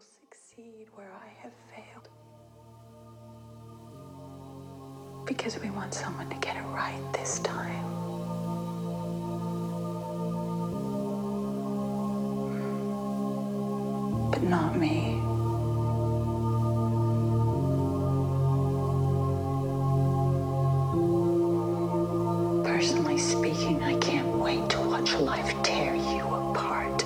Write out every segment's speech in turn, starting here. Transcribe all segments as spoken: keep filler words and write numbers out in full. will succeed where I have failed. Because we want someone to get it right this time. But not me. Personally speaking, I can't wait to watch life tear you apart.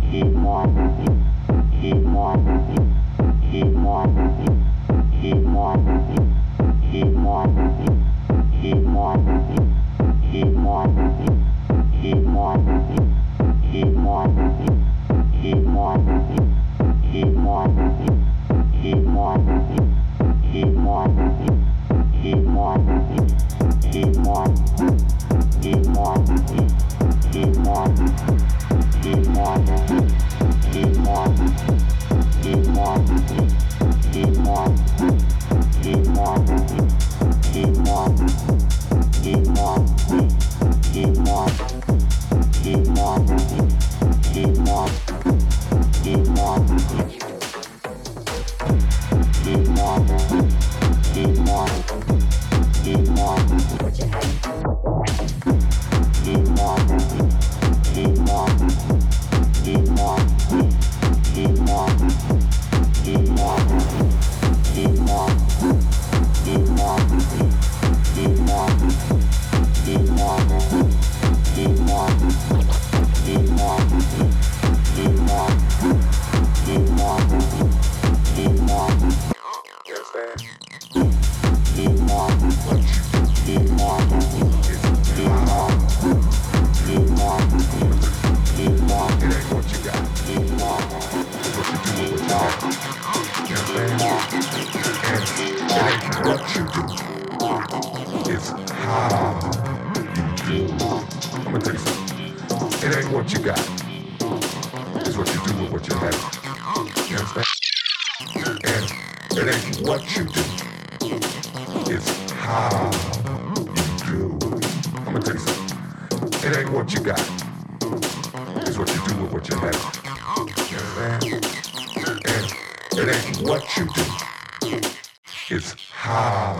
He What you do, it's how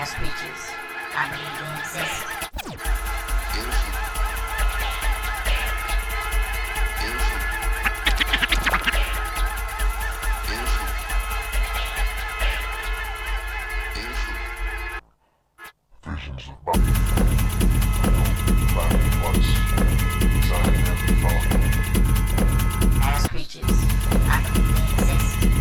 as creatures. I mean, you exist. Beautiful. Beautiful. Beautiful. Beautiful. Visions of body. I don't find it once. Design every thought. As creatures, I mean, you exist. And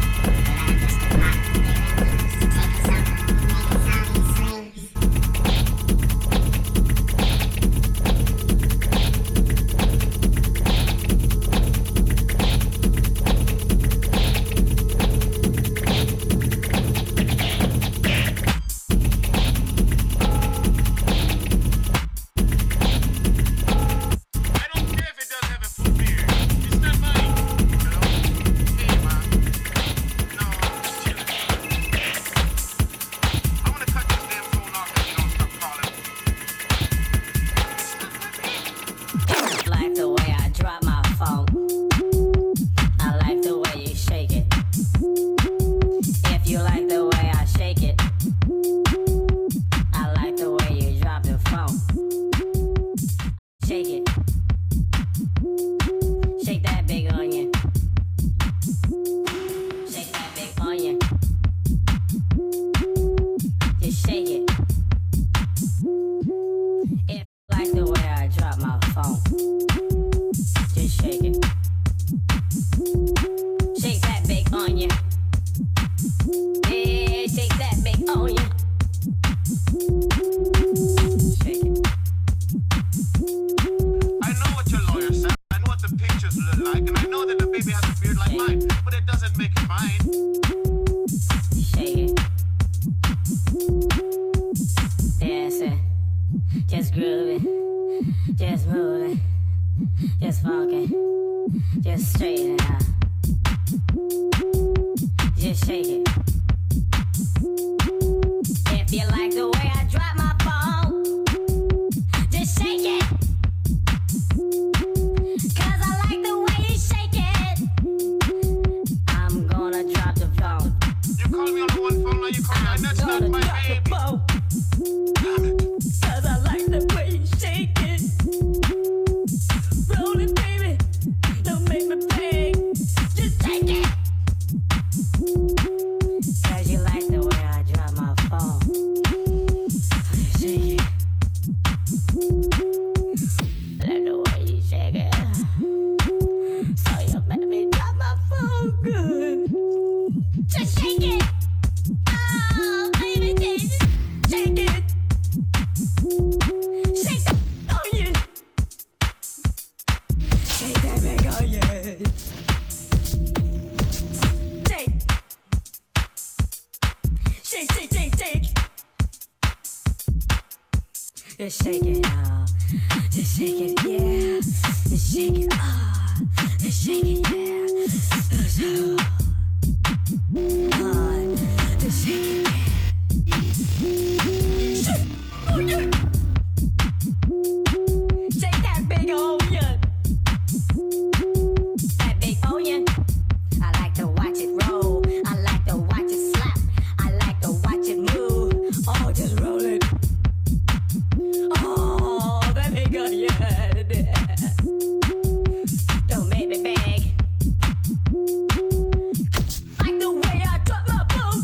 I just did not. Just shake it out, just shake it, yeah. Just shake it out, just shake it, yeah. Just hard, just shake it. Shake, oh yeah. Shake that big onion, that big onion. I like to watch it roll. I like to watch it slap. I like to watch it move. Oh, just roll it. Oh, that nigga, yeah. Don't make me beg. Like the way I drop my boom.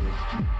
Let's go.